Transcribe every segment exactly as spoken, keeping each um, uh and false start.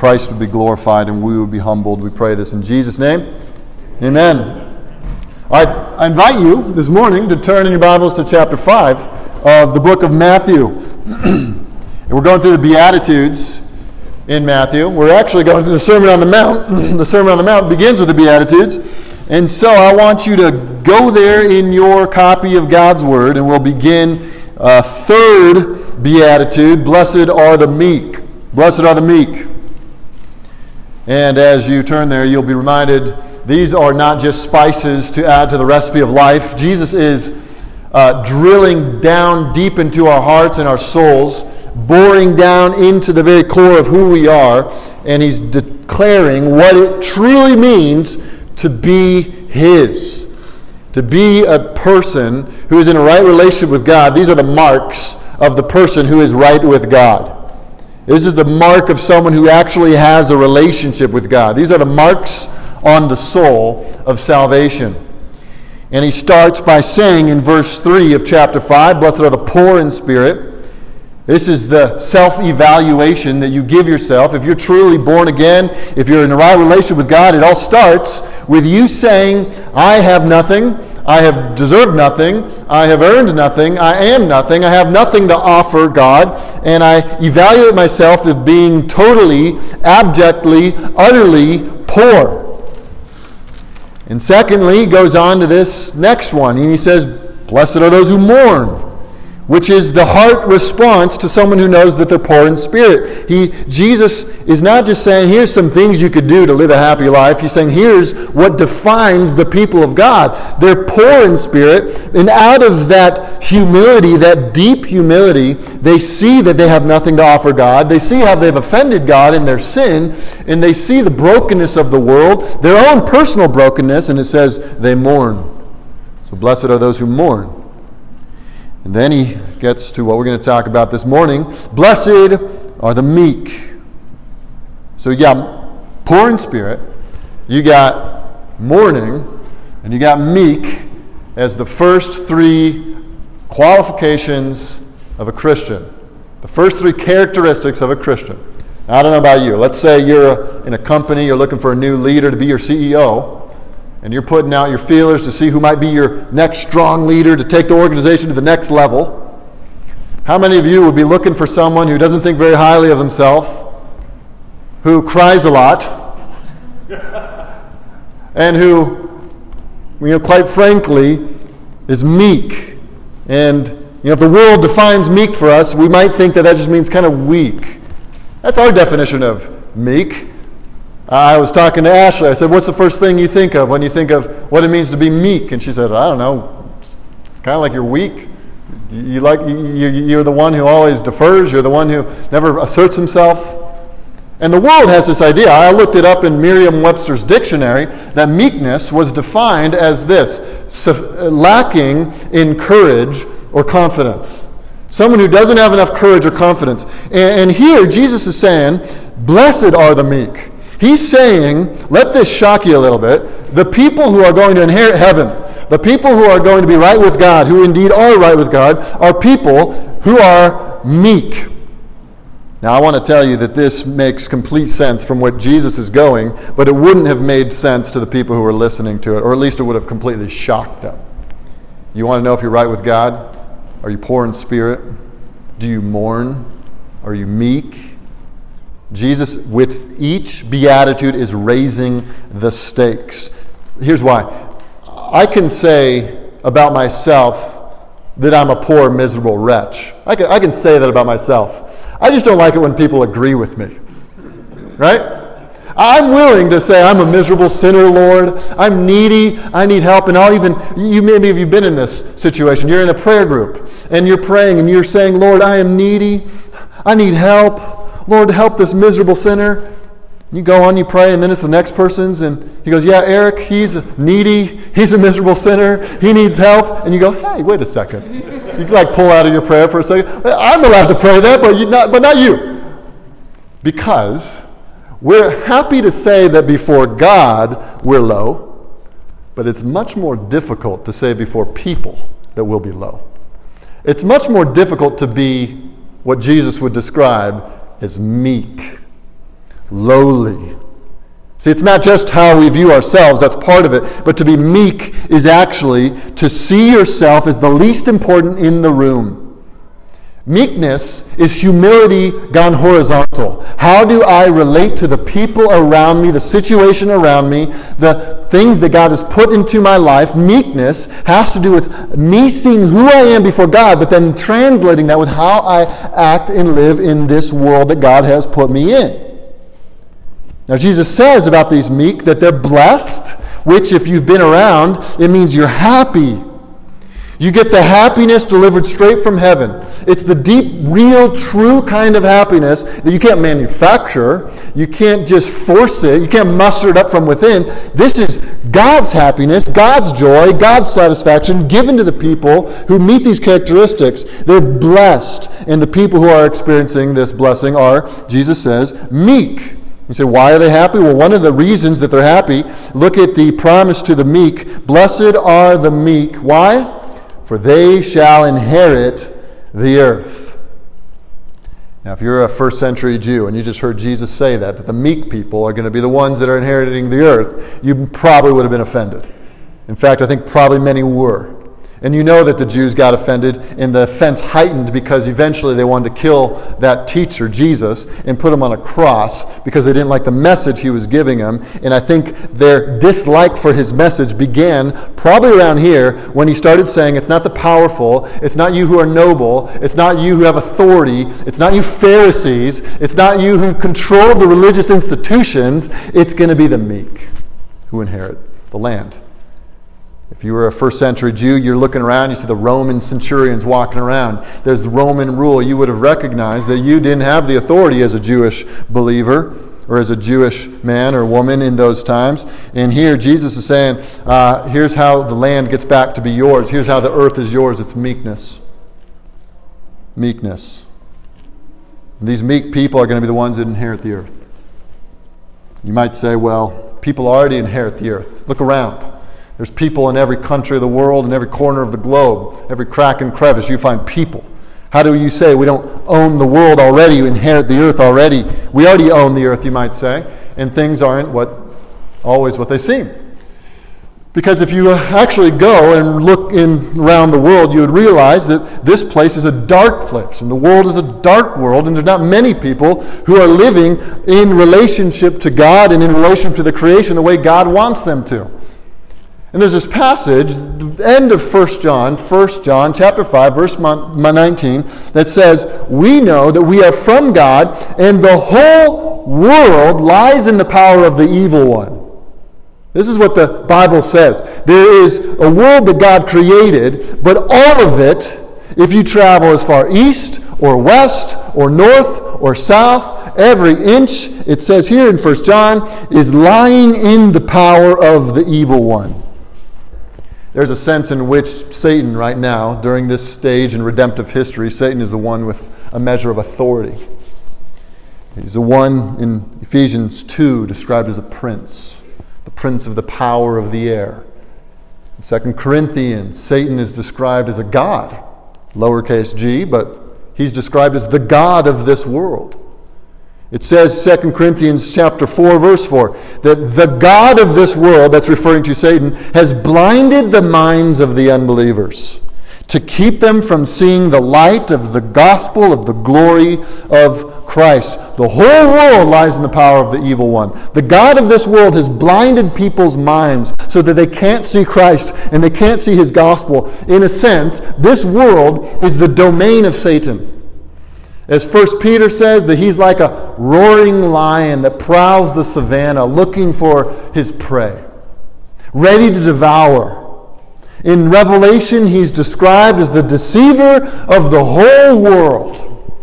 Christ would be glorified and we would be humbled. We pray this in Jesus' name. Amen. I, I invite you this morning to turn in your Bibles to chapter five of the book of Matthew. And we're going through the Beatitudes in Matthew. We're actually going through the Sermon on the Mount. The Sermon on the Mount begins with the Beatitudes. And so I want you to go there in your copy of God's Word, and we'll begin uh, third Beatitude, Blessed are the meek. Blessed are the meek. And as you turn there, you'll be reminded these are not just spices to add to the recipe of life. Jesus is uh, drilling down deep into our hearts and our souls, boring down into the very core of who we are, and he's declaring what it truly means to be his, to be a person who is in a right relationship with God. These are the marks of the person who is right with God. This is the mark of someone who actually has a relationship with God. These are the marks on the soul of salvation. And he starts by saying in verse three of chapter five, Blessed are the poor in spirit. This is the self-evaluation that you give yourself. If you're truly born again, if you're in the right relationship with God, it all starts with you saying, I have nothing, I have deserved nothing, I have earned nothing, I am nothing, I have nothing to offer God, and I evaluate myself as being totally, abjectly, utterly poor. And secondly, he goes on to this next one, and he says, Blessed are those who mourn, which is the heart response to someone who knows that they're poor in spirit. He, Jesus is not just saying, here's some things you could do to live a happy life. He's saying, here's what defines the people of God. They're poor in spirit, and out of that humility, that deep humility, they see that they have nothing to offer God. They see how they've offended God in their sin, and they see the brokenness of the world, their own personal brokenness, and it says they mourn. So blessed are those who mourn. And then he gets to what we're going to talk about this morning. Blessed are the meek. So you got poor in spirit, you got mourning, and you got meek as the first three qualifications of a Christian. The first three characteristics of a Christian. Now, I don't know about you. Let's say you're in a company, you're looking for a new leader to be your C E O. And you're putting out your feelers to see who might be your next strong leader to take the organization to the next level. How many of you would be looking for someone who doesn't think very highly of himself, who cries a lot, and who, you know, quite frankly, is meek? And, you know, if the world defines meek for us, we might think that that just means kind of weak. That's our definition of meek. I was talking to Ashley. I said, what's the first thing you think of when you think of what it means to be meek? And she said, I don't know. It's kind of like you're weak. You like, you, you're the one who always defers. You're the one who never asserts himself. And the world has this idea. I looked it up in Merriam-Webster's dictionary that meekness was defined as this, lacking in courage or confidence. Someone who doesn't have enough courage or confidence. And, and here Jesus is saying, blessed are the meek. He's saying, let this shock you a little bit, the people who are going to inherit heaven, the people who are going to be right with God, who indeed are right with God, are people who are meek. Now, I want to tell you that this makes complete sense from what Jesus is going, but it wouldn't have made sense to the people who were listening to it, or at least it would have completely shocked them. You want to know if you're right with God? Are you poor in spirit? Do you mourn? Are you meek? Jesus, with each beatitude, is raising the stakes. Here's why. I can say about myself that I'm a poor, miserable wretch. I can, I can say that about myself. I just don't like it when people agree with me. Right? I'm willing to say I'm a miserable sinner, Lord. I'm needy. I need help. And I'll even, you maybe have you been in this situation. You're in a prayer group, and you're praying, and you're saying, Lord, I am needy. I need help. Lord, help this miserable sinner. You go on, you pray, and then it's the next person's, and he goes, yeah, Eric, he's needy, he's a miserable sinner, he needs help. And you go, hey, wait a second. You can like pull out of your prayer for a second. I'm allowed to pray that, but, you not, but not you. Because we're happy to say that before God we're low, but it's much more difficult to say before people that we'll be low. It's much more difficult to be what Jesus would describe as meek. lowly. See, it's not just how we view ourselves, that's part of it, but to be meek is actually to see yourself as the least important in the room. Meekness is humility gone horizontal. How do I relate to the people around me, the situation around me, the things that God has put into my life? Meekness has to do with me seeing who I am before God, but then translating that with how I act and live in this world that God has put me in. Now, Jesus says about these meek that they're blessed, which if you've been around, it means you're happy. You get the happiness delivered straight from heaven. It's the deep, real, true kind of happiness that you can't manufacture. You can't just force it. You can't muster it up from within. This is God's happiness, God's joy, God's satisfaction given to the people who meet these characteristics. They're blessed. And the people who are experiencing this blessing are, Jesus says, meek. You say, why are they happy? Well, one of the reasons that they're happy, look at the promise to the meek. Blessed are the meek. Why? For they shall inherit the earth. Now, if you're a first century Jew and you just heard Jesus say that, that the meek people are going to be the ones that are inheriting the earth, you probably would have been offended. In fact, I think probably many were. And you know that the Jews got offended and the offense heightened because eventually they wanted to kill that teacher, Jesus, and put him on a cross because they didn't like the message he was giving them. And I think their dislike for his message began probably around here when he started saying, it's not the powerful, it's not you who are noble, it's not you who have authority, it's not you Pharisees, it's not you who control the religious institutions, it's going to be the meek who inherit the land. If you were a first century Jew, you're looking around, you see the Roman centurions walking around. There's Roman rule. You would have recognized that you didn't have the authority as a Jewish believer or as a Jewish man or woman in those times. And here Jesus is saying, uh, here's how the land gets back to be yours. Here's how the earth is yours. It's meekness. Meekness. And these meek people are going to be the ones that inherit the earth. You might say, well, people already inherit the earth. Look around. There's people in every country of the world, in every corner of the globe, every crack and crevice, you find people. How do you say we don't own the world already, you inherit the earth already? We already own the earth, you might say, and things aren't what always what they seem. Because if you actually go and look in around the world, you would realize that this place is a dark place, and the world is a dark world, and there's not many people who are living in relationship to God and in relationship to the creation the way God wants them to. And there's this passage, the end of First John, First John chapter five, verse nineteen, that says, we know that we are from God, and the whole world lies in the power of the evil one. This is what the Bible says. There is a world that God created, but all of it, if you travel as far east or west or north or south, every inch, it says here in First John, is lying in the power of the evil one. There's a sense in which Satan right now, during this stage in redemptive history, Satan is the one with a measure of authority. He's the one in Ephesians two described as a prince, the prince of the power of the air. In Second Corinthians, Satan is described as a god, lowercase g, but he's described as the god of this world. It says, Second Corinthians chapter four, verse four, that the God of this world, that's referring to Satan, has blinded the minds of the unbelievers to keep them from seeing the light of the gospel of the glory of Christ. The whole world lies in the power of the evil one. The God of this world has blinded people's minds so that they can't see Christ and they can't see his gospel. In a sense, this world is the domain of Satan. As First Peter says, that he's like a roaring lion that prowls the savannah looking for his prey, ready to devour. In Revelation, he's described as the deceiver of the whole world.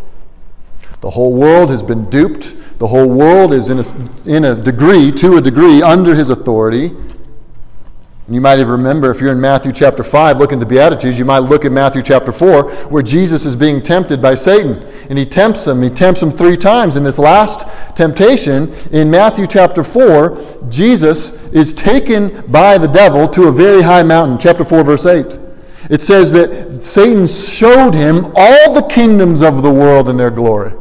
The whole world has been duped. The whole world is in a, in a degree, to a degree, under his authority. And you might even remember, if you're in Matthew chapter five, look in the Beatitudes, you might look at Matthew chapter four, where Jesus is being tempted by Satan. And he tempts him. He tempts him three times. In this last temptation, in Matthew chapter four, Jesus is taken by the devil to a very high mountain. Chapter four, verse eight. It says that Satan showed him all the kingdoms of the world in their glory.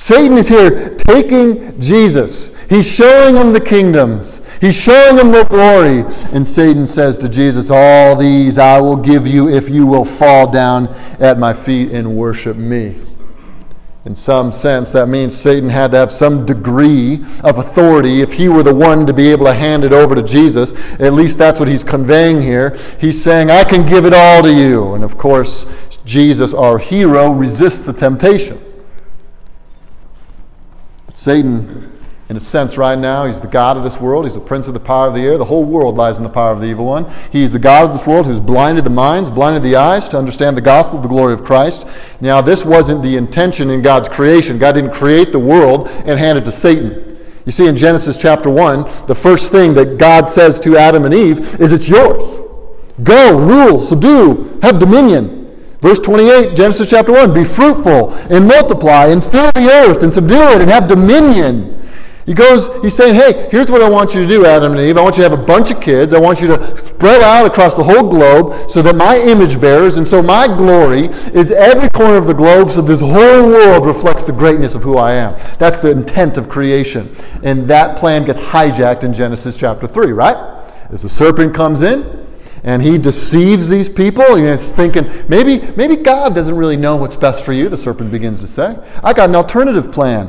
Satan is here taking Jesus. He's showing him the kingdoms. He's showing him the glory. And Satan says to Jesus, all these I will give you if you will fall down at my feet and worship me. In some sense, that means Satan had to have some degree of authority if he were the one to be able to hand it over to Jesus. At least that's what he's conveying here. He's saying, I can give it all to you. And of course, Jesus, our hero, resists the temptation. Satan, in a sense right now, he's the god of this world. He's the prince of the power of the air. The whole world lies in the power of the evil one. He's the god of this world who's blinded the minds, blinded the eyes to understand the gospel of the glory of Christ. Now, this wasn't the intention in God's creation. God didn't create the world and hand it to Satan. You see, in Genesis chapter one, the first thing that God says to Adam and Eve is, it's yours. Go, rule, subdue, have dominion. Verse twenty-eight, Genesis chapter one, be fruitful and multiply and fill the earth and subdue it and have dominion. He goes, he's saying, hey, here's what I want you to do, Adam and Eve. I want you to have a bunch of kids. I want you to spread out across the whole globe so that my image bearers and so my glory is every corner of the globe so this whole world reflects the greatness of who I am. That's the intent of creation. And that plan gets hijacked in Genesis chapter three, right? As the serpent comes in, and he deceives these people. He's thinking, maybe, maybe God doesn't really know what's best for you, the serpent begins to say. I got an alternative plan.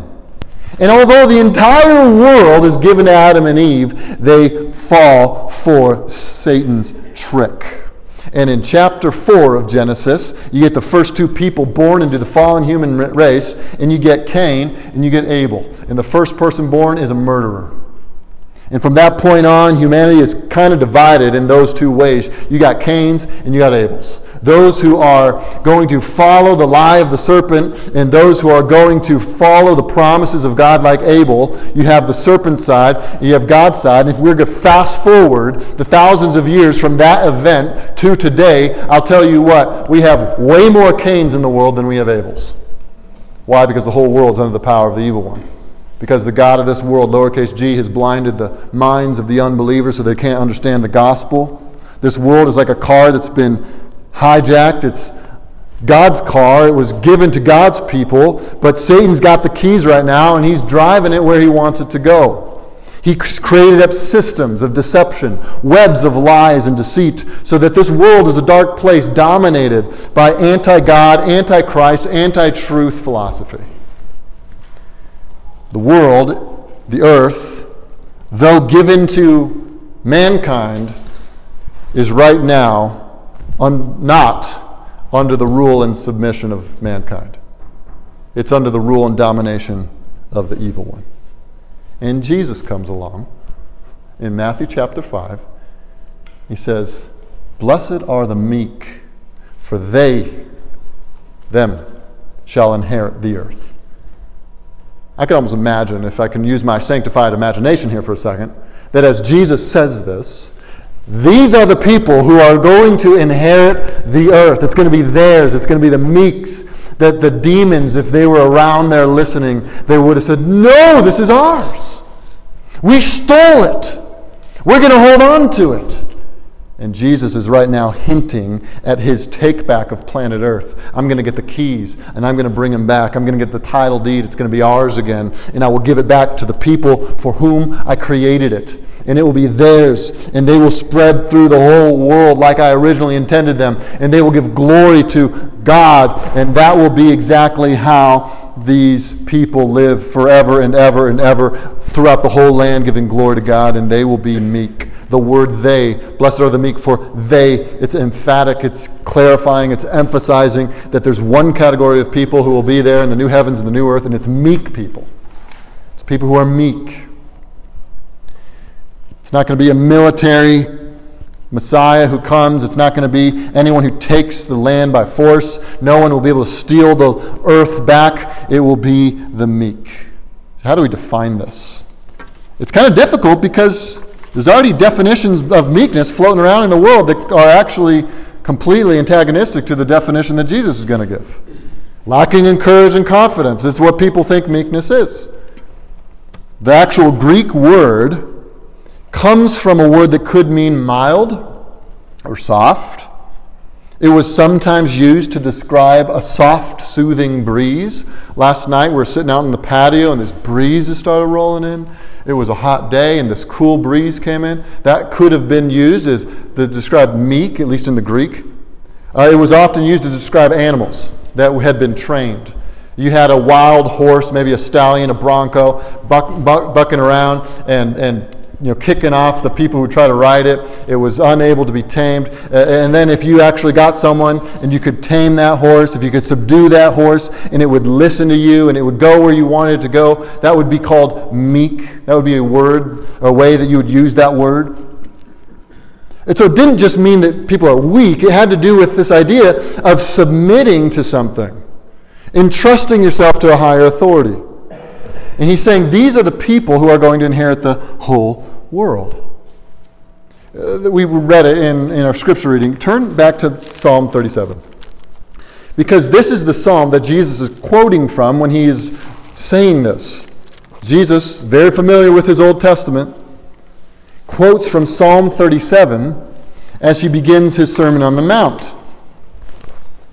And although the entire world is given to Adam and Eve, they fall for Satan's trick. And in chapter four of Genesis, you get the first two people born into the fallen human race, and you get Cain and you get Abel. And the first person born is a murderer. And from that point on, humanity is kind of divided in those two ways. You got Cain's and you got Abel's. Those who are going to follow the lie of the serpent and those who are going to follow the promises of God like Abel. You have the serpent's side and you have God's side. And if we're to fast forward the thousands of years from that event to today, I'll tell you what, we have way more Cain's in the world than we have Abel's. Why? Because the whole world is under the power of the evil one. Because the god of this world, lowercase g, has blinded the minds of the unbelievers so they can't understand the gospel. This world is like a car that's been hijacked. It's God's car. It was given to God's people, but Satan's got the keys right now, and he's driving it where he wants it to go. He's created up systems of deception, webs of lies and deceit, so that this world is a dark place dominated by anti-God, anti-Christ, anti-truth philosophy. The world, the earth, though given to mankind, is right now un- not under the rule and submission of mankind. It's under the rule and domination of the evil one. And Jesus comes along in Matthew chapter five. He says, blessed are the meek, for they, them, shall inherit the earth. I can almost imagine, if I can use my sanctified imagination here for a second, that as Jesus says this, these are the people who are going to inherit the earth. It's going to be theirs. It's going to be the meeks. That the demons, if they were around there listening, they would have said, no, this is ours. We stole it. We're going to hold on to it. And Jesus is right now hinting at his take back of planet Earth. I'm going to get the keys and I'm going to bring them back. I'm going to get the title deed. It's going to be ours again. And I will give it back to the people for whom I created it. And it will be theirs. And they will spread through the whole world like I originally intended them. And they will give glory to God. And that will be exactly how these people live forever and ever and ever throughout the whole land, giving glory to God. And they will be meek. The word they, blessed are the meek, for they, it's emphatic, it's clarifying, it's emphasizing that there's one category of people who will be there in the new heavens and the new earth, and it's meek people. It's people who are meek. It's not going to be a military Messiah who comes. It's not going to be anyone who takes the land by force. No one will be able to steal the earth back. It will be the meek. So how do we define this? It's kind of difficult because there's already definitions of meekness floating around in the world that are actually completely antagonistic to the definition that Jesus is going to give. Lacking in courage and confidence is what people think meekness is. The actual Greek word comes from a word that could mean mild or soft. It was sometimes used to describe a soft, soothing breeze. Last night we were sitting out in the patio and this breeze started rolling in. It was a hot day and this cool breeze came in. That could have been used as to describe meek, at least in the Greek. Uh, it was often used to describe animals that had been trained. You had a wild horse, maybe a stallion, a bronco, buck, buck, bucking around and and. you know, kicking off the people who try to ride it. It was unable to be tamed. And then if you actually got someone and you could tame that horse, if you could subdue that horse and it would listen to you and it would go where you wanted it to go, that would be called meek. That would be a word, a way that you would use that word. And so it didn't just mean that people are weak. It had to do with this idea of submitting to something, entrusting yourself to a higher authority. And he's saying these are the people who are going to inherit the whole world. Uh, we read it in, in our scripture reading. Turn back to Psalm thirty-seven. Because this is the psalm that Jesus is quoting from when he is saying this. Jesus, very familiar with his Old Testament, quotes from Psalm thirty-seven as he begins his Sermon on the Mount.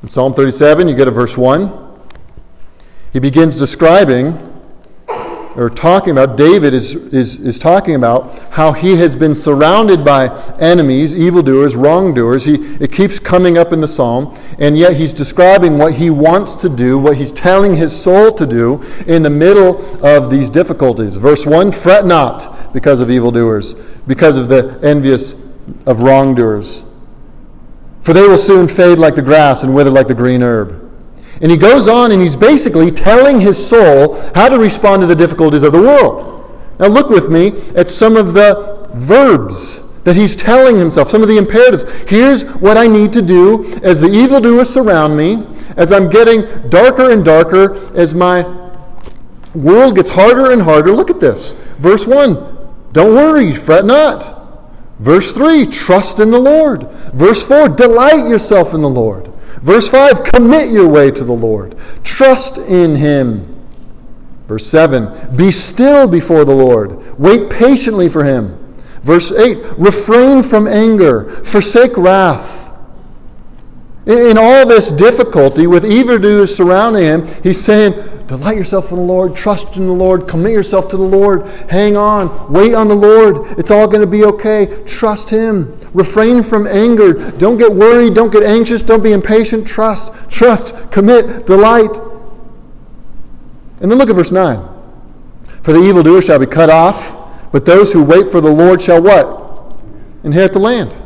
In Psalm thirty-seven, you get a verse one. He begins describing... or talking about, David is, is, is talking about how he has been surrounded by enemies, evildoers, wrongdoers. He, it keeps coming up in the psalm, and yet he's describing what he wants to do, what he's telling his soul to do in the middle of these difficulties. Verse one, fret not because of evildoers, because of the envious of wrongdoers. For they will soon fade like the grass and wither like the green herb. And he goes on and he's basically telling his soul how to respond to the difficulties of the world. Now look with me at some of the verbs that he's telling himself, some of the imperatives. Here's what I need to do as the evildoers surround me, as I'm getting darker and darker, as my world gets harder and harder. Look at this. Verse one, don't worry, fret not. Verse three, trust in the Lord. Verse four, delight yourself in the Lord. Verse five, commit your way to the Lord. Trust in Him. Verse seven, be still before the Lord. Wait patiently for Him. Verse eight, refrain from anger. Forsake wrath. In all this difficulty, with evildoers surrounding him, he's saying, delight yourself in the Lord, trust in the Lord, commit yourself to the Lord, hang on, wait on the Lord, it's all going to be okay, trust Him. Refrain from anger, don't get worried, don't get anxious, don't be impatient, trust, trust, commit, delight. And then look at verse nine. For the evildoer shall be cut off, but those who wait for the Lord shall what? Inherit the land.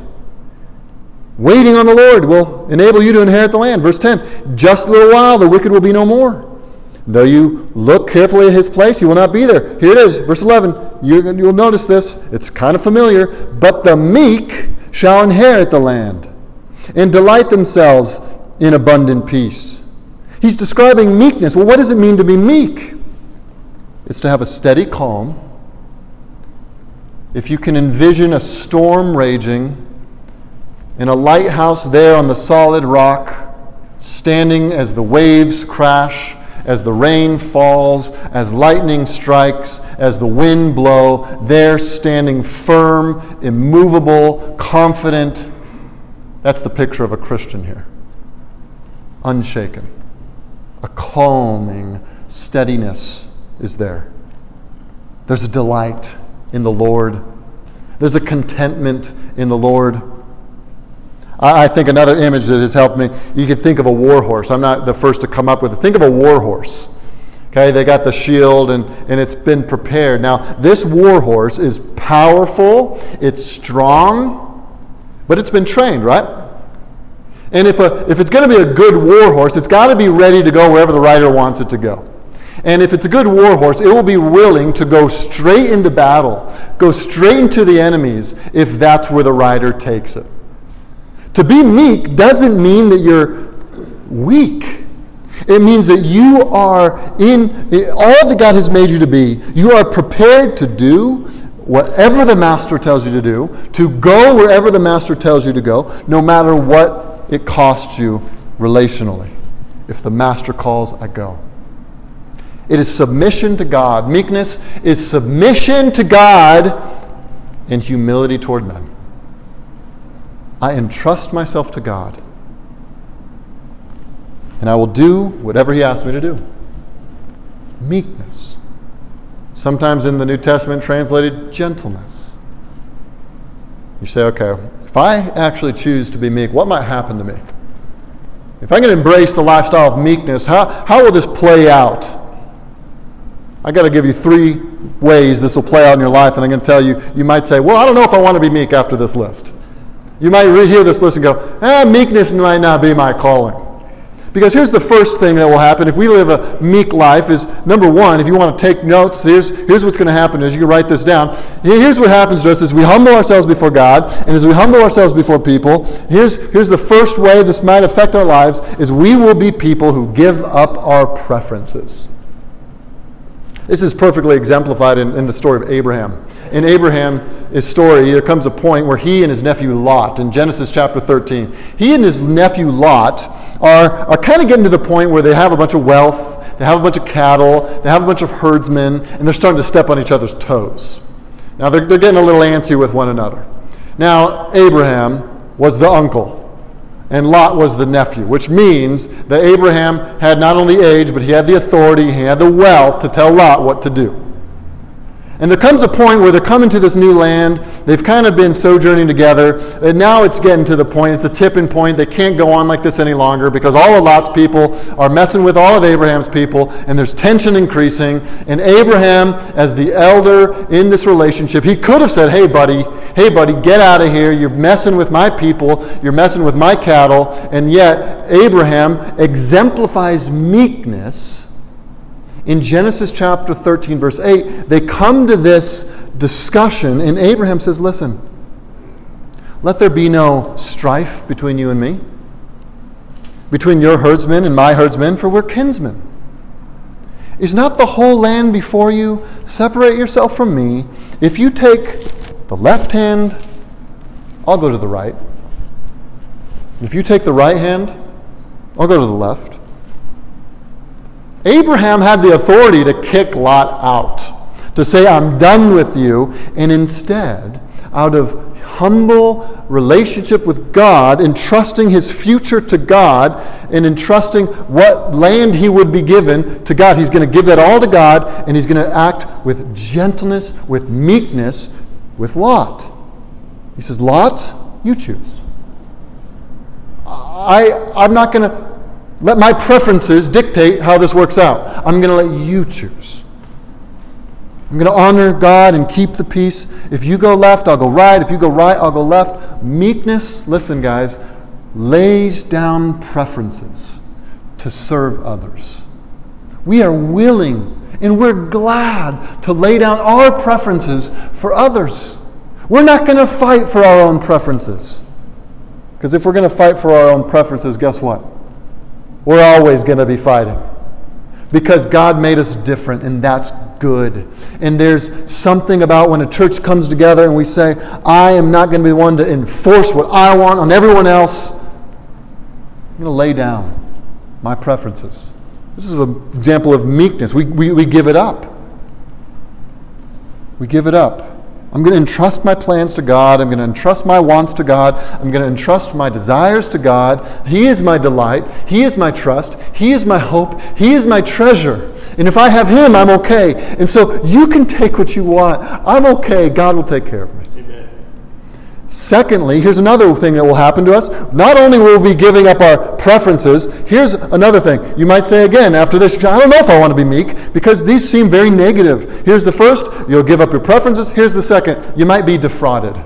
Waiting on the Lord will enable you to inherit the land. Verse ten, just a little while, the wicked will be no more. Though you look carefully at his place, he will not be there. Here it is, verse eleven. You're, you'll notice this. It's kind of familiar. But the meek shall inherit the land and delight themselves in abundant peace. He's describing meekness. Well, what does it mean to be meek? It's to have a steady calm. If you can envision a storm raging, in a lighthouse there on the solid rock, standing as the waves crash, as the rain falls, as lightning strikes, as the wind blow, there standing firm, immovable, confident. That's the picture of a Christian here. Unshaken. A calming steadiness is there. There's a delight in the Lord. There's a contentment in the Lord. I think another image that has helped me, you can think of a war horse. I'm not the first to come up with it. Think of a war horse. Okay, they got the shield and, and it's been prepared. Now, this war horse is powerful, it's strong, but it's been trained, right? And if a, if it's going to be a good war horse, it's got to be ready to go wherever the rider wants it to go. And if it's a good war horse, it will be willing to go straight into battle, go straight into the enemies if that's where the rider takes it. To be meek doesn't mean that you're weak. It means that you are in all that God has made you to be. You are prepared to do whatever the Master tells you to do, to go wherever the Master tells you to go, no matter what it costs you relationally. If the Master calls, I go. It is submission to God. Meekness is submission to God and humility toward men. I entrust myself to God. and I will do whatever he asks me to do. Meekness. Sometimes in the New Testament translated gentleness. You say, okay, if I actually choose to be meek, what might happen to me? If I can embrace the lifestyle of meekness, how, how will this play out? I've got to give you three ways this will play out in your life, and I'm going to tell you, you might say, well, I don't know if I want to be meek after this list. You might hear this list and go, eh, meekness might not be my calling. Because here's the first thing that will happen if we live a meek life is, number one, if you want to take notes, here's, here's what's going to happen is you can write this down. Here's what happens to us as we humble ourselves before God, and as we humble ourselves before people, here's, here's the first way this might affect our lives is we will be people who give up our preferences. This is perfectly exemplified in, in the story of Abraham. In Abraham's story, there comes a point where he and his nephew Lot, in Genesis chapter thirteen, he and his nephew Lot are, are kind of getting to the point where they have a bunch of wealth, they have a bunch of cattle, they have a bunch of herdsmen, and they're starting to step on each other's toes. Now, they're, they're getting a little antsy with one another. Now, Abraham was the uncle, and Lot was the nephew, which means that Abraham had not only age, but he had the authority, he had the wealth to tell Lot what to do. And there comes a point where they're coming to this new land, they've kind of been sojourning together, and now it's getting to the point, it's a tipping point, they can't go on like this any longer because all of Lot's people are messing with all of Abraham's people, and there's tension increasing, and Abraham, as the elder in this relationship, he could have said, hey buddy, hey buddy, get out of here, you're messing with my people, you're messing with my cattle, and yet Abraham exemplifies meekness. In Genesis chapter thirteen, verse eight, they come to this discussion, and Abraham says, listen, let there be no strife between you and me, between your herdsmen and my herdsmen, for we're kinsmen. Is not the whole land before you? Separate yourself from me. If you take the left hand, I'll go to the right. If you take the right hand, I'll go to the left. Abraham had the authority to kick Lot out, to say, I'm done with you, and instead, out of humble relationship with God, entrusting his future to God, and entrusting what land he would be given to God, he's going to give that all to God, and he's going to act with gentleness, with meekness, with Lot. He says, Lot, you choose. I, I'm not going to let my preferences dictate how this works out. I'm going to let you choose. I'm going to honor God and keep the peace. If you go left, I'll go right. If you go right, I'll go left. Meekness, listen guys, lays down preferences to serve others. We are willing and we're glad to lay down our preferences for others. We're not going to fight for our own preferences. Because if we're going to fight for our own preferences, guess what? We're always going to be fighting because God made us different, and that's good. And there's something about when a church comes together and we say, I am not going to be one to enforce what I want on everyone else. I'm going to lay down my preferences. This is an example of meekness. We, we, we give it up. We give it up. I'm going to entrust my plans to God. I'm going to entrust my wants to God. I'm going to entrust my desires to God. He is my delight. He is my trust. He is my hope. He is my treasure. And if I have Him, I'm okay. And so you can take what you want. I'm okay. God will take care of me. Amen. Secondly, here's another thing that will happen to us. Not only will we be giving up our preferences, here's another thing. You might say again after this, I don't know if I want to be meek, because these seem very negative. Here's the first, you'll give up your preferences. Here's the second, you might be defrauded.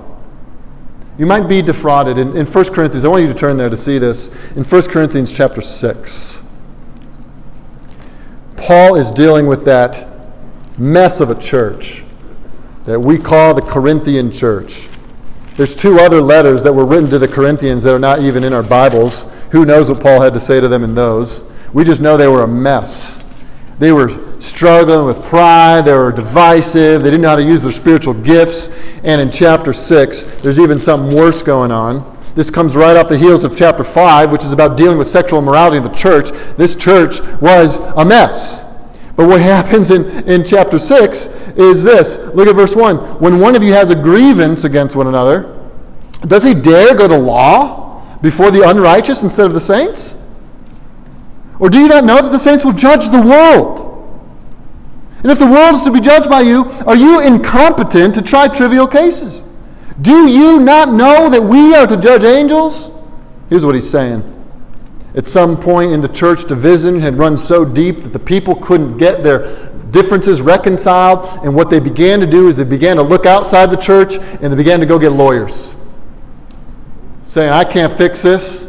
You might be defrauded. In, in First Corinthians, I want you to turn there to see this. In First Corinthians chapter six, Paul is dealing with that mess of a church that we call the Corinthian church. There's two other letters that were written to the Corinthians that are not even in our Bibles. Who knows what Paul had to say to them in those? We just know they were a mess. They were struggling with pride. They were divisive. They didn't know how to use their spiritual gifts. And in chapter six, there's even something worse going on. This comes right off the heels of chapter five, which is about dealing with sexual immorality in the church. This church was a mess. But what happens in, in chapter six is this. Look at verse one. When one of you has a grievance against one another, does he dare go to law before the unrighteous instead of the saints? Or do you not know that the saints will judge the world? And if the world is to be judged by you, are you incompetent to try trivial cases? Do you not know that we are to judge angels? Here's what he's saying. At some point in the church, division had run so deep that the people couldn't get their differences reconciled. And what they began to do is they began to look outside the church and they began to go get lawyers. Saying, I can't fix this,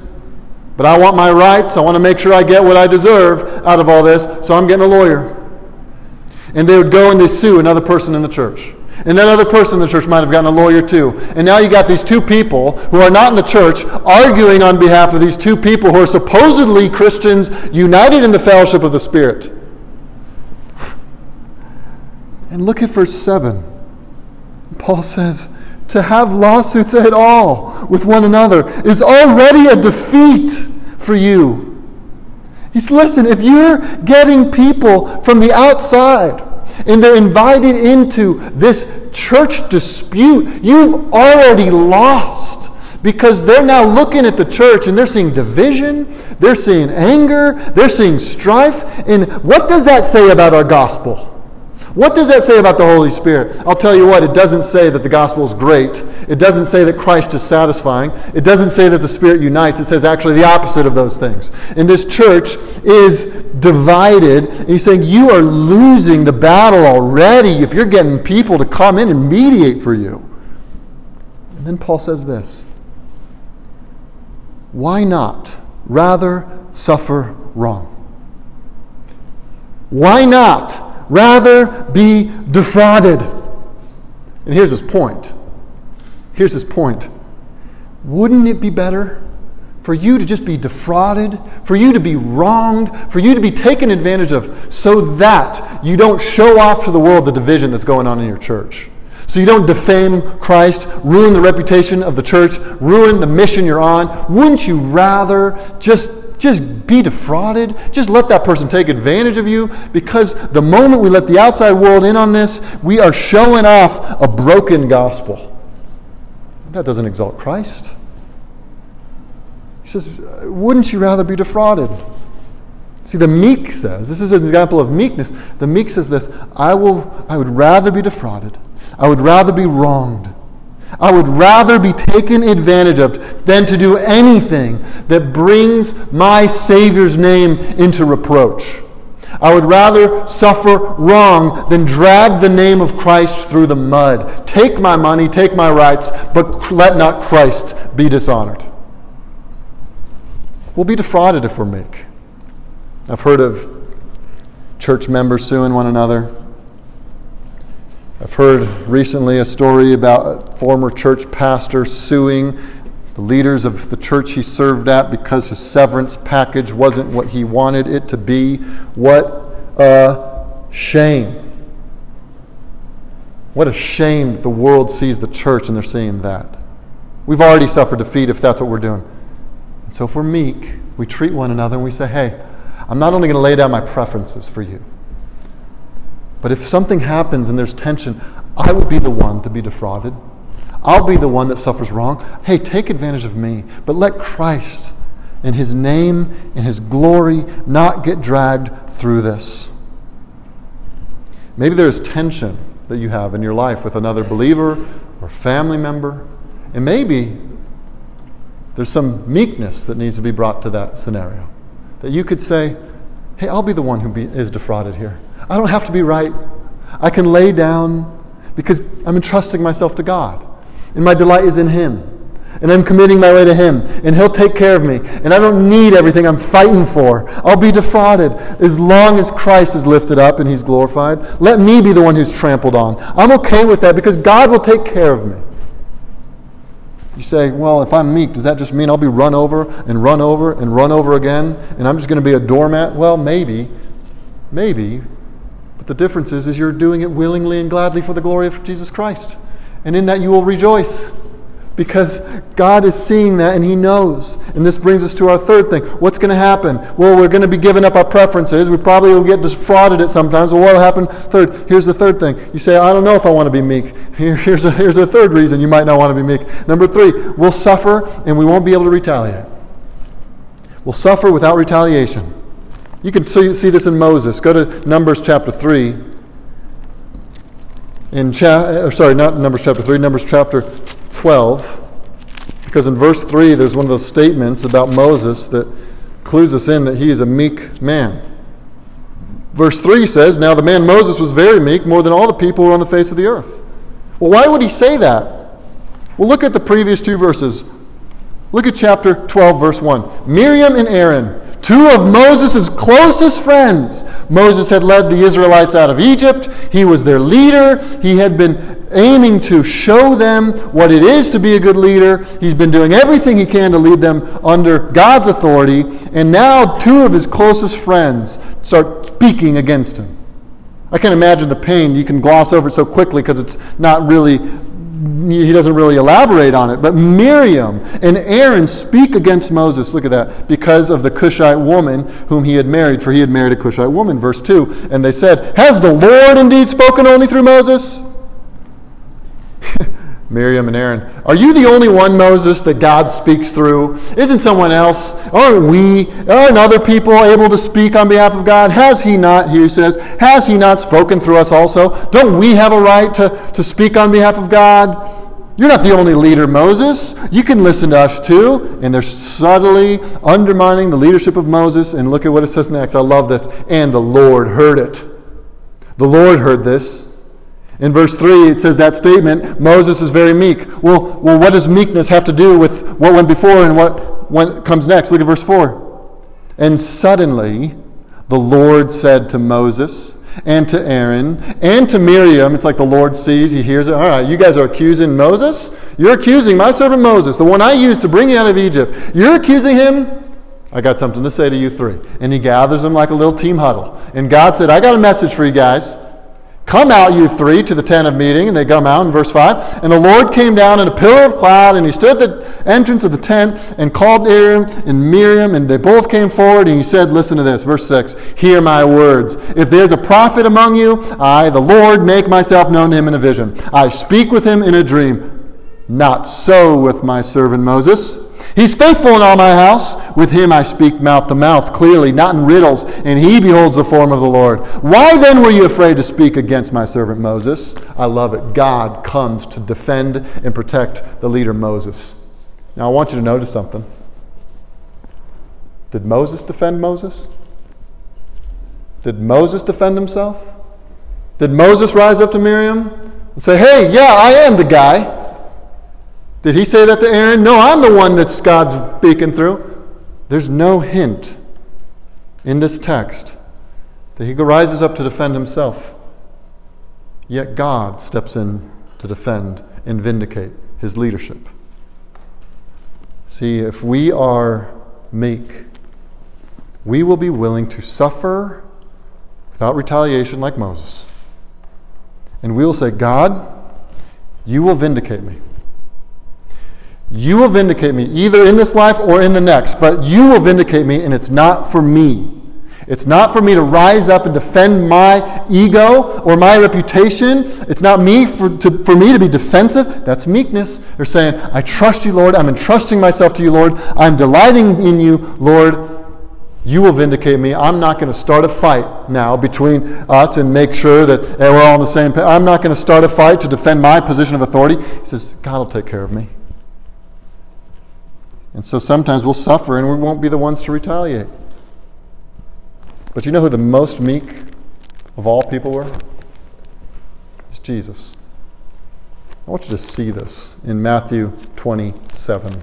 but I want my rights. I want to make sure I get what I deserve out of all this, so I'm getting a lawyer. And they would go and they sue another person in the church. And that other person in the church might have gotten a lawyer too. And now you got these two people who are not in the church arguing on behalf of these two people who are supposedly Christians united in the fellowship of the Spirit. And look at verse seven. Paul says, to have lawsuits at all with one another is already a defeat for you. He says, listen, if you're getting people from the outside and they're invited into this church dispute, you've already lost, because they're now looking at the church and they're seeing division, they're seeing anger, they're seeing strife. And what does that say about our gospel? What does that say about the Holy Spirit? I'll tell you what, it doesn't say that the gospel is great. It doesn't say that Christ is satisfying. It doesn't say that the Spirit unites. It says actually the opposite of those things. And this church is divided. And he's saying you are losing the battle already if you're getting people to come in and mediate for you. And then Paul says this. Why not rather suffer wrong? Why not? Rather be defrauded. And here's his point. Here's his point. Wouldn't it be better for you to just be defrauded, for you to be wronged, for you to be taken advantage of, so that you don't show off to the world the division that's going on in your church? So you don't defame Christ, ruin the reputation of the church, ruin the mission you're on. Wouldn't you rather just Just be defrauded. Just let that person take advantage of you, because the moment we let the outside world in on this, we are showing off a broken gospel. That doesn't exalt Christ. He says, wouldn't you rather be defrauded? See, the meek says, this is an example of meekness. The meek says this, I will, I would rather be defrauded. I would rather be wronged. I would rather be taken advantage of than to do anything that brings my Savior's name into reproach. I would rather suffer wrong than drag the name of Christ through the mud. Take my money, take my rights, but let not Christ be dishonored. We'll be defrauded if we're meek. I've heard of church members suing one another. I've heard recently a story about a former church pastor suing the leaders of the church he served at because his severance package wasn't what he wanted it to be. What a shame. What a shame that the world sees the church and they're seeing that. We've already suffered defeat if that's what we're doing. And so if we're meek, we treat one another and we say, hey, I'm not only going to lay down my preferences for you, but if something happens and there's tension, I will be the one to be defrauded. I'll be the one that suffers wrong. Hey, take advantage of me, but let Christ and his name and his glory not get dragged through this. Maybe there is tension that you have in your life with another believer or family member, and maybe there's some meekness that needs to be brought to that scenario. That you could say, hey, I'll be the one who be, is defrauded here. I don't have to be right. I can lay down because I'm entrusting myself to God. And my delight is in Him. And I'm committing my way to Him. And He'll take care of me. And I don't need everything I'm fighting for. I'll be defrauded as long as Christ is lifted up and He's glorified. Let me be the one who's trampled on. I'm okay with that because God will take care of me. You say, well, if I'm meek, does that just mean I'll be run over and run over and run over again? And I'm just going to be a doormat? Well, maybe. Maybe. The difference is, is you're doing it willingly and gladly for the glory of Jesus Christ. And in that you will rejoice, because God is seeing that and He knows. And this brings us to our third thing. What's going to happen? Well, we're going to be giving up our preferences. We probably will get defrauded at sometimes. Well, what will happen? Third, here's the third thing. You say, I don't know if I want to be meek. Here, here's, a, here's a third reason you might not want to be meek. Number three, we'll suffer and we won't be able to retaliate. We'll suffer without retaliation. You can see this in Moses. Go to Numbers chapter three. In cha- or sorry, not Numbers chapter three, Numbers chapter twelve. Because in verse three, there's one of those statements about Moses that clues us in that he is a meek man. Verse three says, "Now the man Moses was very meek, more than all the people who were on the face of the earth." Well, why would he say that? Well, look at the previous two verses. Look at chapter twelve, verse one. Miriam and Aaron, two of Moses' closest friends. Moses had led the Israelites out of Egypt. He was their leader. He had been aiming to show them what it is to be a good leader. He's been doing everything he can to lead them under God's authority. And now two of his closest friends start speaking against him. I can't imagine the pain. You can gloss over it so quickly because it's not really... he doesn't really elaborate on it. But Miriam and Aaron speak against Moses. Look at that. Because of the Cushite woman whom he had married, for he had married a Cushite woman. Verse two, and they said, "Has the Lord indeed spoken only through Moses?" Miriam and Aaron, "Are you the only one, Moses, that God speaks through? Isn't someone else, aren't we, aren't other people able to speak on behalf of God? Has he not," he says, "has he not spoken through us also? Don't we have a right to, to speak on behalf of God? You're not the only leader, Moses. You can listen to us too." And they're subtly undermining the leadership of Moses. And look at what it says next. I love this. And the Lord heard it. The Lord heard this. In verse three, it says that statement, Moses is very meek. Well, well, what does meekness have to do with what went before and what went, comes next? Look at verse four. And suddenly the Lord said to Moses and to Aaron and to Miriam, it's like the Lord sees, he hears it. All right, you guys are accusing Moses? You're accusing my servant Moses, the one I used to bring you out of Egypt. You're accusing him? I got something to say to you three. And he gathers them like a little team huddle. And God said, "I got a message for you guys. Come out, you three, to the tent of meeting." And they come out in verse five. And the Lord came down in a pillar of cloud, and he stood at the entrance of the tent and called Aaron and Miriam, and they both came forward, and he said, listen to this, verse six, "Hear my words. If there's a prophet among you, I, the Lord, make myself known to him in a vision. I speak with him in a dream. Not so with my servant Moses. He's faithful in all my house. With him I speak mouth to mouth, clearly, not in riddles, and he beholds the form of the Lord. Why then were you afraid to speak against my servant Moses?" I love it. God comes to defend and protect the leader Moses. Now I want you to notice something. Did Moses defend Moses? Did Moses defend himself? Did Moses rise up to Miriam and say, "Hey, yeah, I am the guy"? Did he say that to Aaron? "No, I'm the one that's God's speaking through." There's no hint in this text that he rises up to defend himself. Yet God steps in to defend and vindicate his leadership. See, if we are meek, we will be willing to suffer without retaliation like Moses. And we will say, "God, you will vindicate me. You will vindicate me, either in this life or in the next, but you will vindicate me, and it's not for me. It's not for me to rise up and defend my ego or my reputation. It's not me for, to, for me to be defensive." That's meekness. They're saying, "I trust you, Lord. I'm entrusting myself to you, Lord. I'm delighting in you, Lord. You will vindicate me. I'm not going to start a fight now between us and make sure that we're all on the same page. I'm not going to start a fight to defend my position of authority." He says, "God will take care of me." And so sometimes we'll suffer and we won't be the ones to retaliate. But you know who the most meek of all people were? It's Jesus. I want you to see this in Matthew twenty-seven.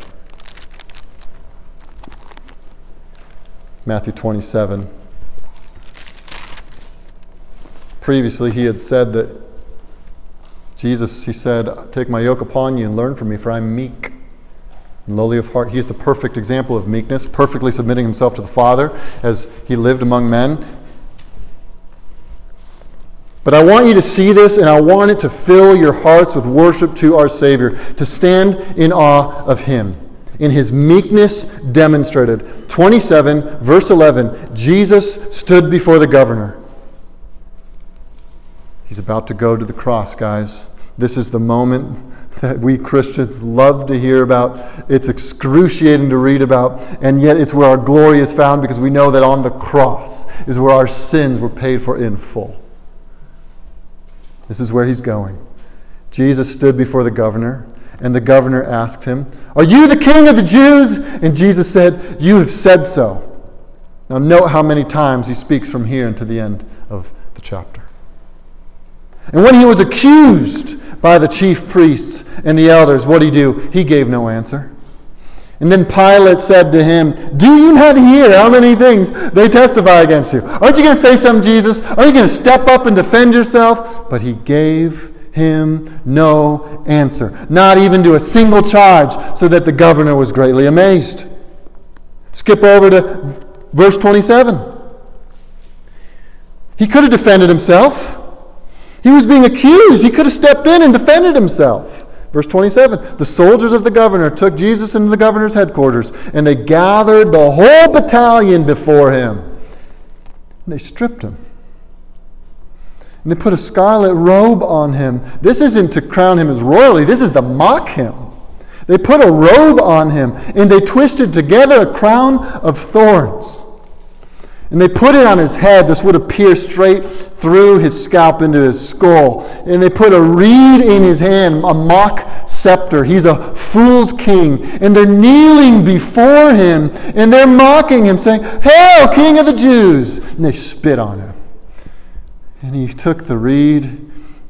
Matthew twenty-seven. Previously he had said that Jesus, he said, "Take my yoke upon you and learn from me, for I'm meek and lowly of heart." He is the perfect example of meekness, perfectly submitting himself to the Father as he lived among men. But I want you to see this, and I want it to fill your hearts with worship to our Savior, to stand in awe of him, in his meekness demonstrated. twenty-seven, verse eleven, Jesus stood before the governor. He's about to go to the cross, guys. This is the moment that we Christians love to hear about. It's excruciating to read about, and yet it's where our glory is found, because we know that on the cross is where our sins were paid for in full. This is where he's going. Jesus stood before the governor, and the governor asked him, "Are you the king of the Jews?" And Jesus said, "You have said so." Now note how many times he speaks from here until the end of the chapter. And when he was accused by the chief priests and the elders, what did he do? He gave no answer. And then Pilate said to him, "Do you not hear how many things they testify against you? Aren't you going to say something, Jesus? Are you going to step up and defend yourself?" But he gave him no answer, not even to a single charge, so that the governor was greatly amazed. Skip over to verse twenty-seven. He could have defended himself. He was being accused. He could have stepped in and defended himself. Verse twenty-seven, the soldiers of the governor took Jesus into the governor's headquarters, and they gathered the whole battalion before him. And they stripped him. And they put a scarlet robe on him. This isn't to crown him as royally. This is to mock him. They put a robe on him, and they twisted together a crown of thorns. And they put it on his head. This would have pierced straight through his scalp into his skull. And they put a reed in his hand, a mock scepter. He's a fool's king. And they're kneeling before him, and they're mocking him, saying, "Hail, King of the Jews!" And they spit on him. And he took the reed,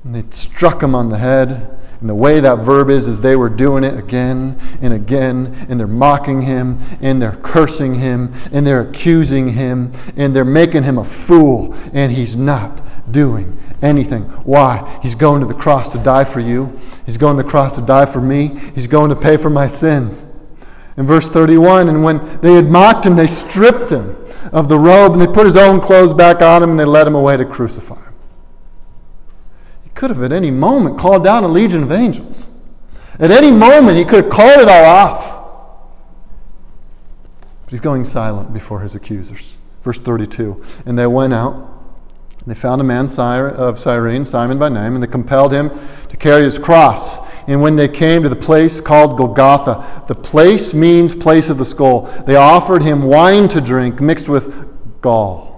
and they struck him on the head. And the way that verb is, is they were doing it again and again, and they're mocking him, and they're cursing him, and they're accusing him, and they're making him a fool, and he's not doing anything. Why? He's going to the cross to die for you. He's going to the cross to die for me. He's going to pay for my sins. In verse thirty-one, and when they had mocked him, they stripped him of the robe, and they put his own clothes back on him, and they led him away to crucify him. Could have at any moment called down a legion of angels. At any moment he could have called it all off. But he's going silent before his accusers. Verse thirty-two, and they went out, and they found a man of Cyrene, Simon by name, and they compelled him to carry his cross. And when they came to the place called Golgotha, the place means place of the skull, they offered him wine to drink mixed with gall.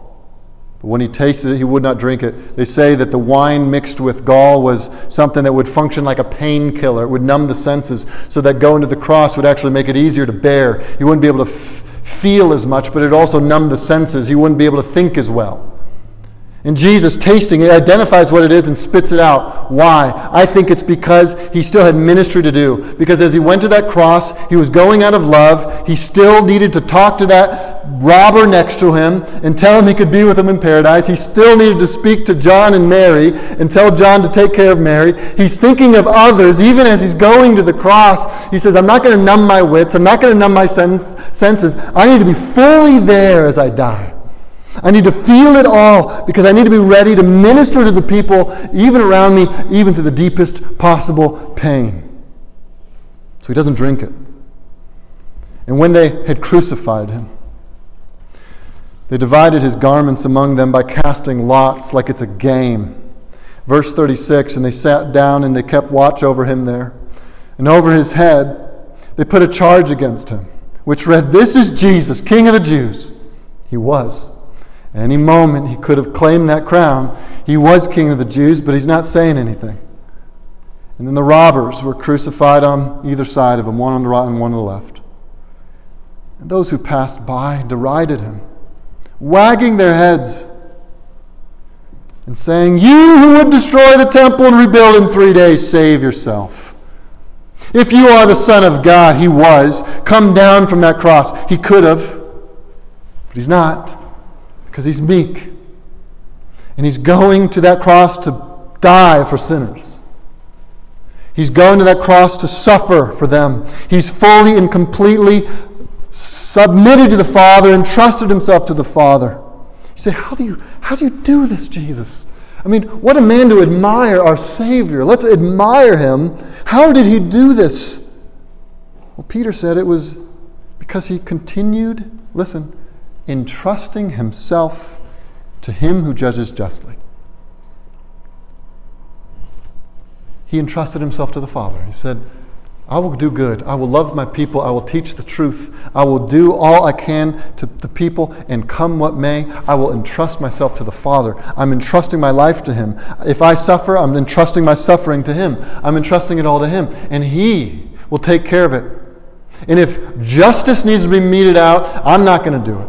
When he tasted it, he would not drink it. They say that the wine mixed with gall was something that would function like a painkiller. It would numb the senses, so that going to the cross would actually make it easier to bear. He wouldn't be able to f- feel as much, but it also numbed the senses. He wouldn't be able to think as well. And Jesus, tasting it, identifies what it is and spits it out. Why? I think it's because he still had ministry to do. Because as he went to that cross, he was going out of love. He still needed to talk to that robber next to him and tell him he could be with him in paradise. He still needed to speak to John and Mary and tell John to take care of Mary. He's thinking of others. Even as he's going to the cross, he says, I'm not going to numb my wits. I'm not going to numb my sense, senses. I need to be fully there as I die. I need to feel it all, because I need to be ready to minister to the people even around me, even to the deepest possible pain. So he doesn't drink it. And when they had crucified him, they divided his garments among them by casting lots, like it's a game. Verse thirty-six, and they sat down and they kept watch over him there. And over his head they put a charge against him, which read, "This is Jesus, King of the Jews." He was. At any moment, he could have claimed that crown. He was King of the Jews, but he's not saying anything. And then the robbers were crucified on either side of him, one on the right and one on the left. And those who passed by derided him, wagging their heads and saying, "You who would destroy the temple and rebuild in three days, save yourself. If you are the Son of God," he was, come down from that cross. He could have, but he's not. Because he's meek. And he's going to that cross to die for sinners. He's going to that cross to suffer for them. He's fully and completely submitted to the Father and trusted himself to the Father. You say, how do you, how do you do this, Jesus? I mean, what a man to admire, our Savior. Let's admire him. How did he do this? Well, Peter said it was because he continued, listen, entrusting himself to him who judges justly. he entrusted himself to the Father. He said, I will do good. I will love my people. I will teach the truth. I will do all I can to the people, and come what may, I will entrust myself to the Father. I'm entrusting my life to Him. If I suffer, I'm entrusting my suffering to Him. I'm entrusting it all to Him, and He will take care of it. And if justice needs to be meted out, I'm not going to do it.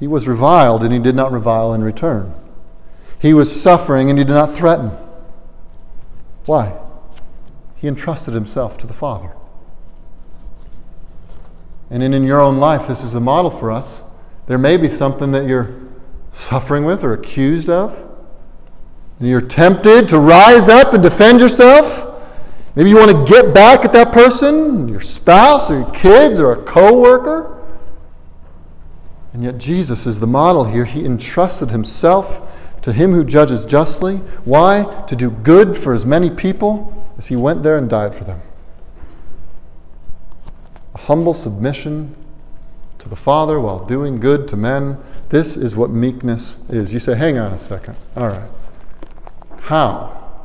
He was reviled, and He did not revile in return. He was suffering, and He did not threaten. Why? He entrusted himself to the Father. And in, in your own life, this is the model for us. There may be something that you're suffering with or accused of, and you're tempted to rise up and defend yourself. Maybe you want to get back at that person, your spouse or your kids or a co-worker. And yet Jesus is the model here. He entrusted himself to him who judges justly. Why? To do good for as many people as he went there and died for them. A humble submission to the Father while doing good to men. This is what meekness is. You say, hang on a second. All right. How?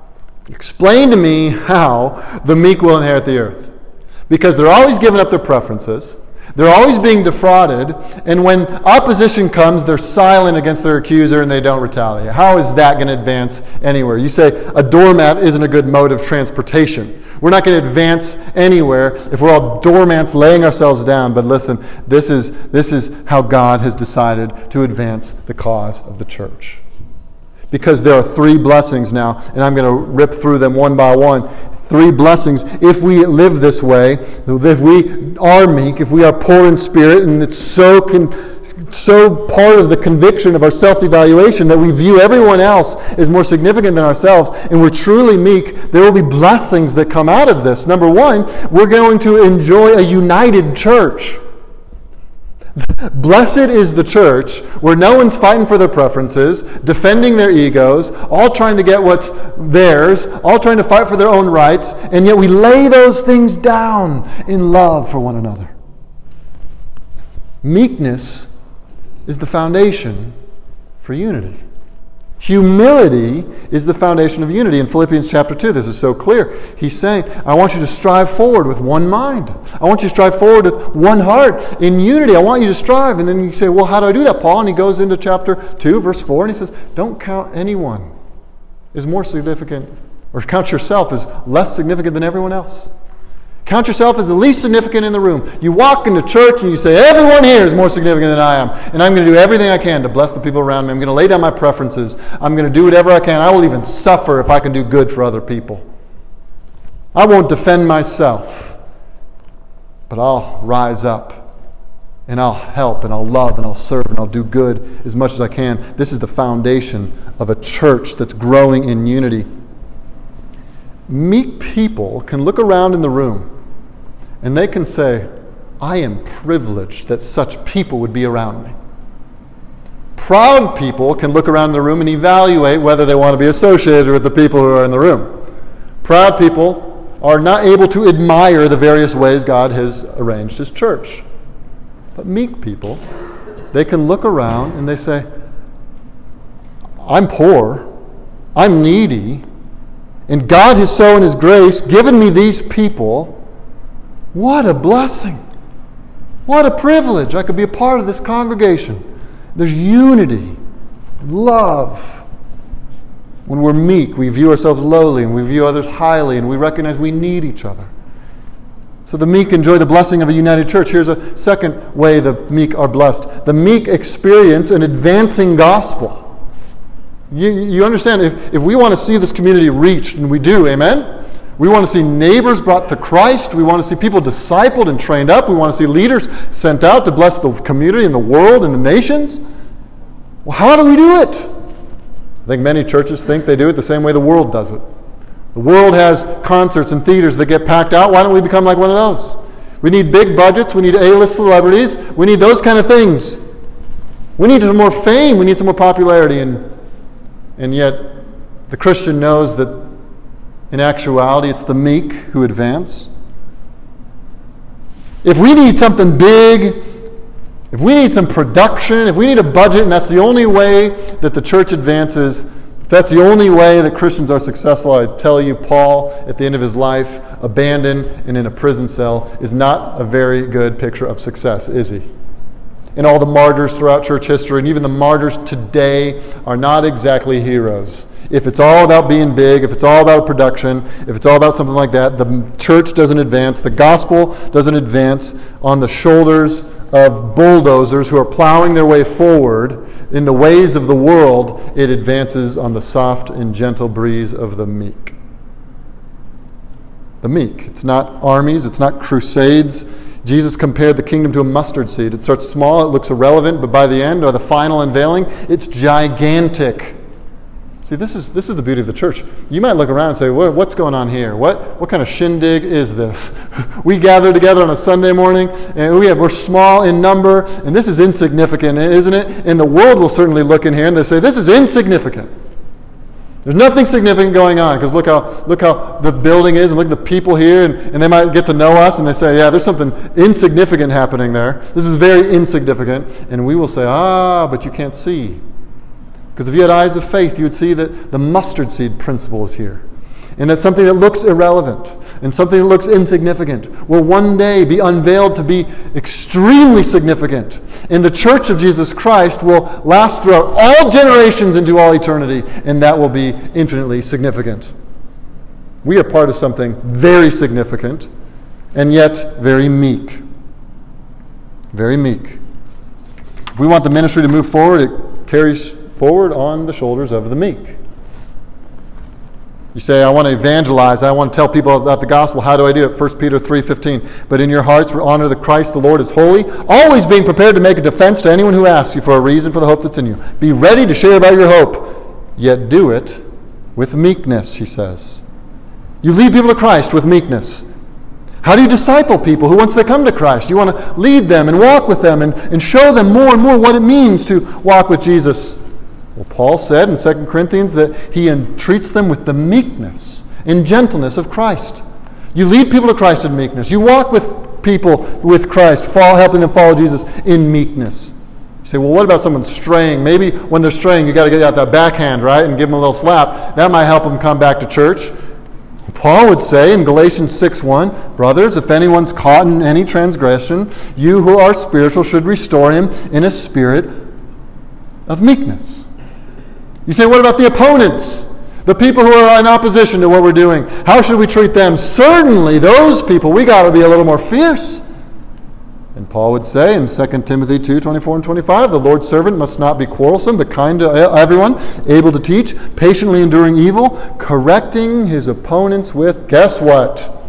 Explain to me how the meek will inherit the earth. Because they're always giving up their preferences. They're always being defrauded, and when opposition comes, they're silent against their accuser and they don't retaliate. How is that going to advance anywhere? You say a doormat isn't a good mode of transportation. We're not going to advance anywhere if we're all doormats laying ourselves down. But listen, this is, this is how God has decided to advance the cause of the church. Because there are three blessings now, and I'm going to rip through them one by one. Three blessings. If we live this way, if we are meek, if we are poor in spirit, and it's so con- so part of the conviction of our self-evaluation that we view everyone else as more significant than ourselves, and we're truly meek, there will be blessings that come out of this. Number one, we're going to enjoy a united church. Blessed is the church where no one's fighting for their preferences, defending their egos, all trying to get what's theirs, all trying to fight for their own rights, and yet we lay those things down in love for one another. Meekness is the foundation for unity. Humility is the foundation of unity. In Philippians chapter two, this is so clear. He's saying, I want you to strive forward with one mind. I want you to strive forward with one heart in unity. I want you to strive. And then you say, well, how do I do that, Paul? And he goes into chapter two, verse four, and he says, don't count anyone as more significant, or count yourself as less significant than everyone else. Count yourself as the least significant in the room. You walk into church and you say, everyone here is more significant than I am, and I'm going to do everything I can to bless the people around me. I'm going to lay down my preferences. I'm going to do whatever I can. I will even suffer if I can do good for other people. I won't defend myself, but I'll rise up, and I'll help, and I'll love, and I'll serve, and I'll do good as much as I can. This is the foundation of a church that's growing in unity. Meek people can look around in the room and they can say, I am privileged that such people would be around me. Proud people can look around the room and evaluate whether they want to be associated with the people who are in the room. Proud people are not able to admire the various ways God has arranged His church. But meek people, they can look around and they say, I'm poor, I'm needy, and God has so in His grace given me these people. What a blessing. What a privilege. I could be a part of this congregation. There's unity, love. When we're meek, we view ourselves lowly and we view others highly, and we recognize we need each other. So the meek enjoy the blessing of a united church. Here's a second way the meek are blessed. The meek experience an advancing gospel. You, you understand, if, if we want to see this community reached, and we do, amen? We want to see neighbors brought to Christ. We want to see people discipled and trained up. We want to see leaders sent out to bless the community and the world and the nations. Well, how do we do it? I think many churches think they do it the same way the world does it. The world has concerts and theaters that get packed out. Why don't we become like one of those? We need big budgets. We need A-list celebrities. We need those kind of things. We need some more fame. We need some more popularity. And, and yet the Christian knows that in actuality, it's the meek who advance. If we need something big, if we need some production, if we need a budget, and that's the only way that the church advances, If that's the only way that Christians are successful, I tell you, Paul, at the end of his life, abandoned and in a prison cell, is not a very good picture of success, is he? And all the martyrs throughout church history, and even the martyrs today, are not exactly heroes. If it's all about being big, if it's all about production, if it's all about something like that, the church doesn't advance, the gospel doesn't advance on the shoulders of bulldozers who are plowing their way forward in the ways of the world. It advances on the soft and gentle breeze of the meek. The meek. It's not armies. It's not crusades. Jesus compared the kingdom to a mustard seed. It starts small. It looks irrelevant. But by the end, or the final unveiling, it's gigantic. See, this is this is the beauty of the church. You might look around and say, well, what's going on here? What what kind of shindig is this? We gather together on a Sunday morning, and we have, we're small in number, and this is insignificant, isn't it? And the world will certainly look in here, and they say, this is insignificant. There's nothing significant going on, because look how look how the building is, and look at the people here, and, and they might get to know us, and they say, yeah, there's something insignificant happening there. This is very insignificant. And we will say, ah, but you can't see. Because if you had eyes of faith, you would see that the mustard seed principle is here. And that something that looks irrelevant and something that looks insignificant will one day be unveiled to be extremely significant. And the church of Jesus Christ will last throughout all generations into all eternity, and that will be infinitely significant. We are part of something very significant and yet very meek. Very meek. If we want the ministry to move forward, it carries forward on the shoulders of the meek. You say, I want to evangelize. I want to tell people about the gospel. How do I do it? First Peter three fifteen. But in your hearts, honor the Christ, the Lord is holy, always being prepared to make a defense to anyone who asks you for a reason for the hope that's in you. Be ready to share about your hope, yet do it with meekness, he says. You lead people to Christ with meekness. How do you disciple people who, once they come to Christ, you want to lead them and walk with them and, and show them more and more what it means to walk with Jesus? Well, Paul said in Second Corinthians that he entreats them with the meekness and gentleness of Christ. You lead people to Christ in meekness. You walk with people with Christ, follow, helping them follow Jesus in meekness. You say, well, what about someone straying? Maybe when they're straying, you got to get out that backhand, right, and give them a little slap. That might help them come back to church. Paul would say in Galatians six one, brothers, if anyone's caught in any transgression, you who are spiritual should restore him in a spirit of meekness. You say, what about the opponents? The people who are in opposition to what we're doing. How should we treat them? Certainly those people, we got to be a little more fierce. And Paul would say in Second Timothy two twenty-four and twenty-five, the Lord's servant must not be quarrelsome, but kind to everyone, able to teach, patiently enduring evil, correcting his opponents with, guess what?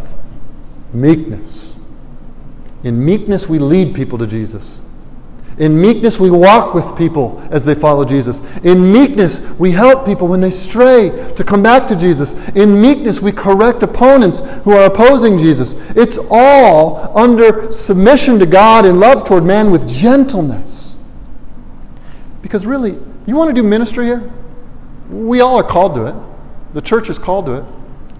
Meekness. In meekness, we lead people to Jesus. In meekness, we walk with people as they follow Jesus. In meekness, we help people when they stray to come back to Jesus. In meekness, we correct opponents who are opposing Jesus. It's all under submission to God and love toward man with gentleness. Because really, you want to do ministry here? We all are called to it. The church is called to it.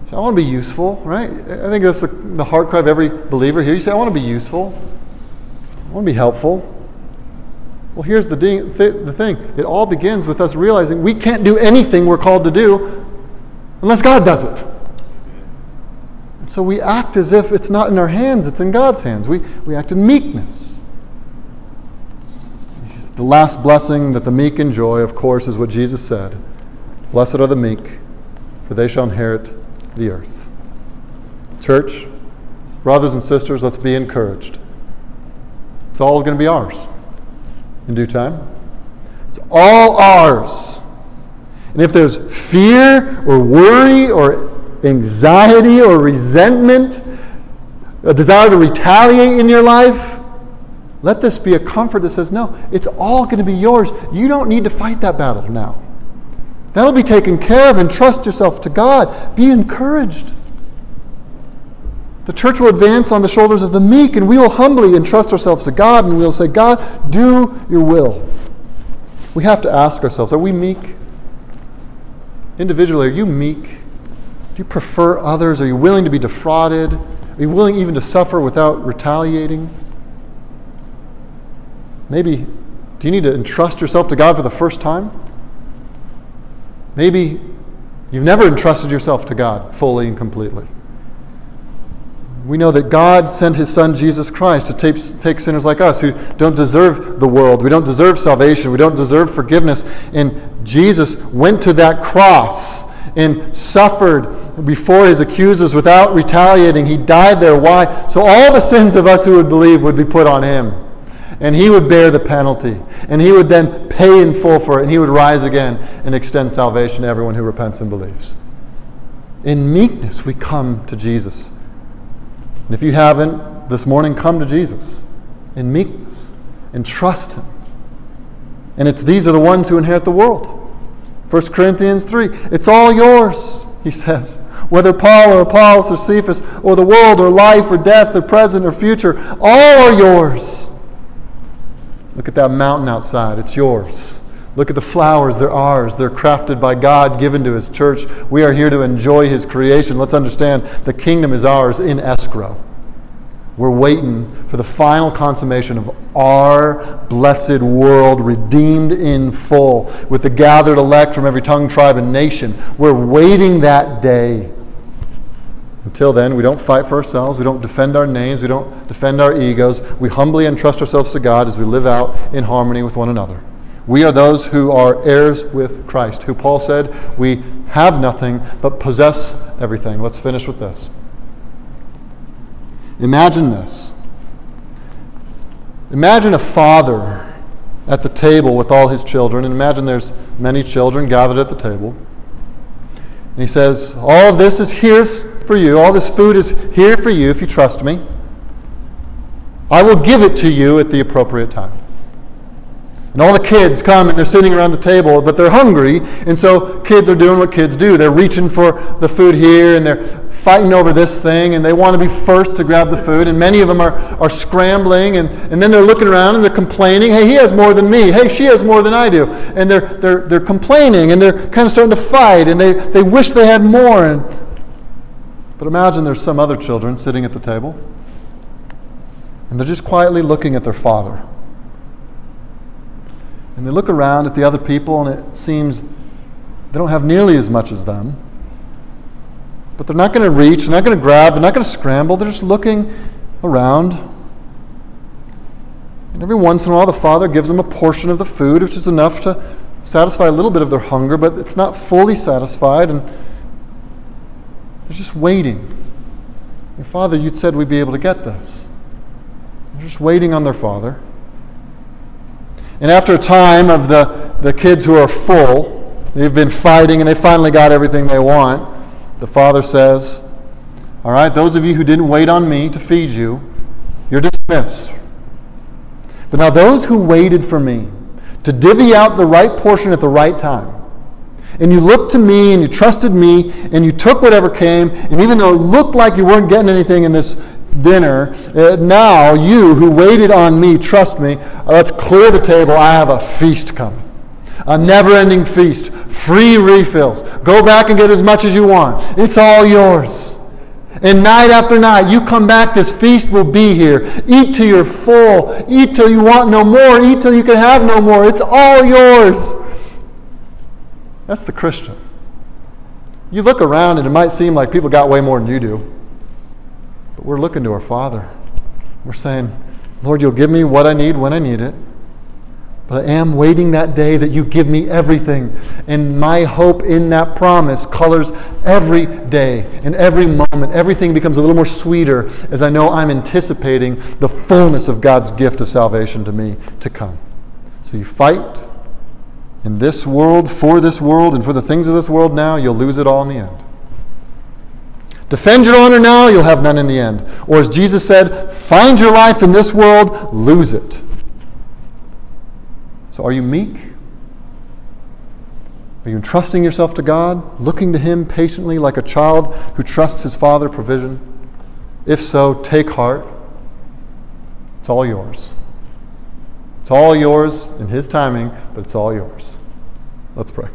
So I want to be useful, right? I think that's the, the heart cry of every believer here. You say, I want to be useful. I want to be helpful. Well, here's the, de- th- the thing. It all begins with us realizing we can't do anything we're called to do unless God does it. And so we act as if it's not in our hands, it's in God's hands. We, we act in meekness. The last blessing that the meek enjoy, of course, is what Jesus said. Blessed are the meek, for they shall inherit the earth. Church, brothers and sisters, let's be encouraged. It's all going to be ours. In due time. It's all ours. And if there's fear or worry or anxiety or resentment, a desire to retaliate in your life, let this be a comfort that says, no, it's all going to be yours. You don't need to fight that battle now. That'll be taken care of, and trust yourself to God. Be encouraged. The church will advance on the shoulders of the meek, and we will humbly entrust ourselves to God, and we will say, God, do your will. We have to ask ourselves, are we meek? Individually, are you meek? Do you prefer others? Are you willing to be defrauded? Are you willing even to suffer without retaliating? Maybe, do you need to entrust yourself to God for the first time? Maybe you've never entrusted yourself to God fully and completely. We know that God sent his son, Jesus Christ, to take, take sinners like us who don't deserve the world. We don't deserve salvation. We don't deserve forgiveness. And Jesus went to that cross and suffered before his accusers without retaliating. He died there. Why? So all the sins of us who would believe would be put on him. And he would bear the penalty. And he would then pay in full for it. And he would rise again and extend salvation to everyone who repents and believes. In meekness, we come to Jesus. And if you haven't, this morning, come to Jesus in meekness and trust him. And it's these are the ones who inherit the world. First Corinthians three, it's all yours, he says. Whether Paul or Apollos or Cephas or the world or life or death or present or future, all are yours. Look at that mountain outside, it's yours. Look at the flowers, they're ours. They're crafted by God, given to his church. We are here to enjoy his creation. Let's understand the kingdom is ours in escrow. We're waiting for the final consummation of our blessed world, redeemed in full, with the gathered elect from every tongue, tribe, and nation. We're waiting that day. Until then, we don't fight for ourselves. We don't defend our names. We don't defend our egos. We humbly entrust ourselves to God as we live out in harmony with one another. We are those who are heirs with Christ, who Paul said, we have nothing but possess everything. Let's finish with this. Imagine this. Imagine a father at the table with all his children, and imagine there's many children gathered at the table. And he says, all this is here for you. All this food is here for you if you trust me. I will give it to you at the appropriate time. And all the kids come and they're sitting around the table, but they're hungry, and so kids are doing what kids do. They're reaching for the food here, and they're fighting over this thing, and they want to be first to grab the food, and many of them are, are scrambling, and, and then they're looking around and they're complaining, hey, he has more than me, hey, she has more than I do. And they're they're they're complaining, and they're kind of starting to fight, and they, they wish they had more. And but imagine there's some other children sitting at the table, and they're just quietly looking at their father. And they look around at the other people, and it seems they don't have nearly as much as them. But they're not going to reach, they're not going to grab, they're not going to scramble. They're just looking around. And every once in a while, the father gives them a portion of the food, which is enough to satisfy a little bit of their hunger, but it's not fully satisfied, and they're just waiting. Your father, you'd said we'd be able to get this. They're just waiting on their father. And after a time of the, the kids who are full, they've been fighting and they finally got everything they want, the father says, all right, those of you who didn't wait on me to feed you, you're dismissed. But now those who waited for me to divvy out the right portion at the right time, and you looked to me and you trusted me and you took whatever came, and even though it looked like you weren't getting anything in this dinner, uh, now you who waited on me, trust me, uh, let's clear the table. I have a feast coming, a never-ending feast, free refills, go back and get as much as you want, it's all yours. And night after night you come back, this feast will be here, eat till you're full, eat till you want no more, eat till you can have no more, it's all yours. That's the Christian. You look around and it might seem like people got way more than you do. But we're looking to our Father. We're saying, Lord, you'll give me what I need when I need it. But I am waiting that day that you give me everything. And my hope in that promise colors every day and every moment. Everything becomes a little more sweeter as I know I'm anticipating the fullness of God's gift of salvation to me to come. So you fight in this world, for this world, and for the things of this world now, you'll lose it all in the end. Defend your honor now, you'll have none in the end. Or as Jesus said, find your life in this world, lose it. So are you meek? Are you entrusting yourself to God, looking to him patiently like a child who trusts his father's provision? If so, take heart. It's all yours. It's all yours in his timing, but it's all yours. Let's pray.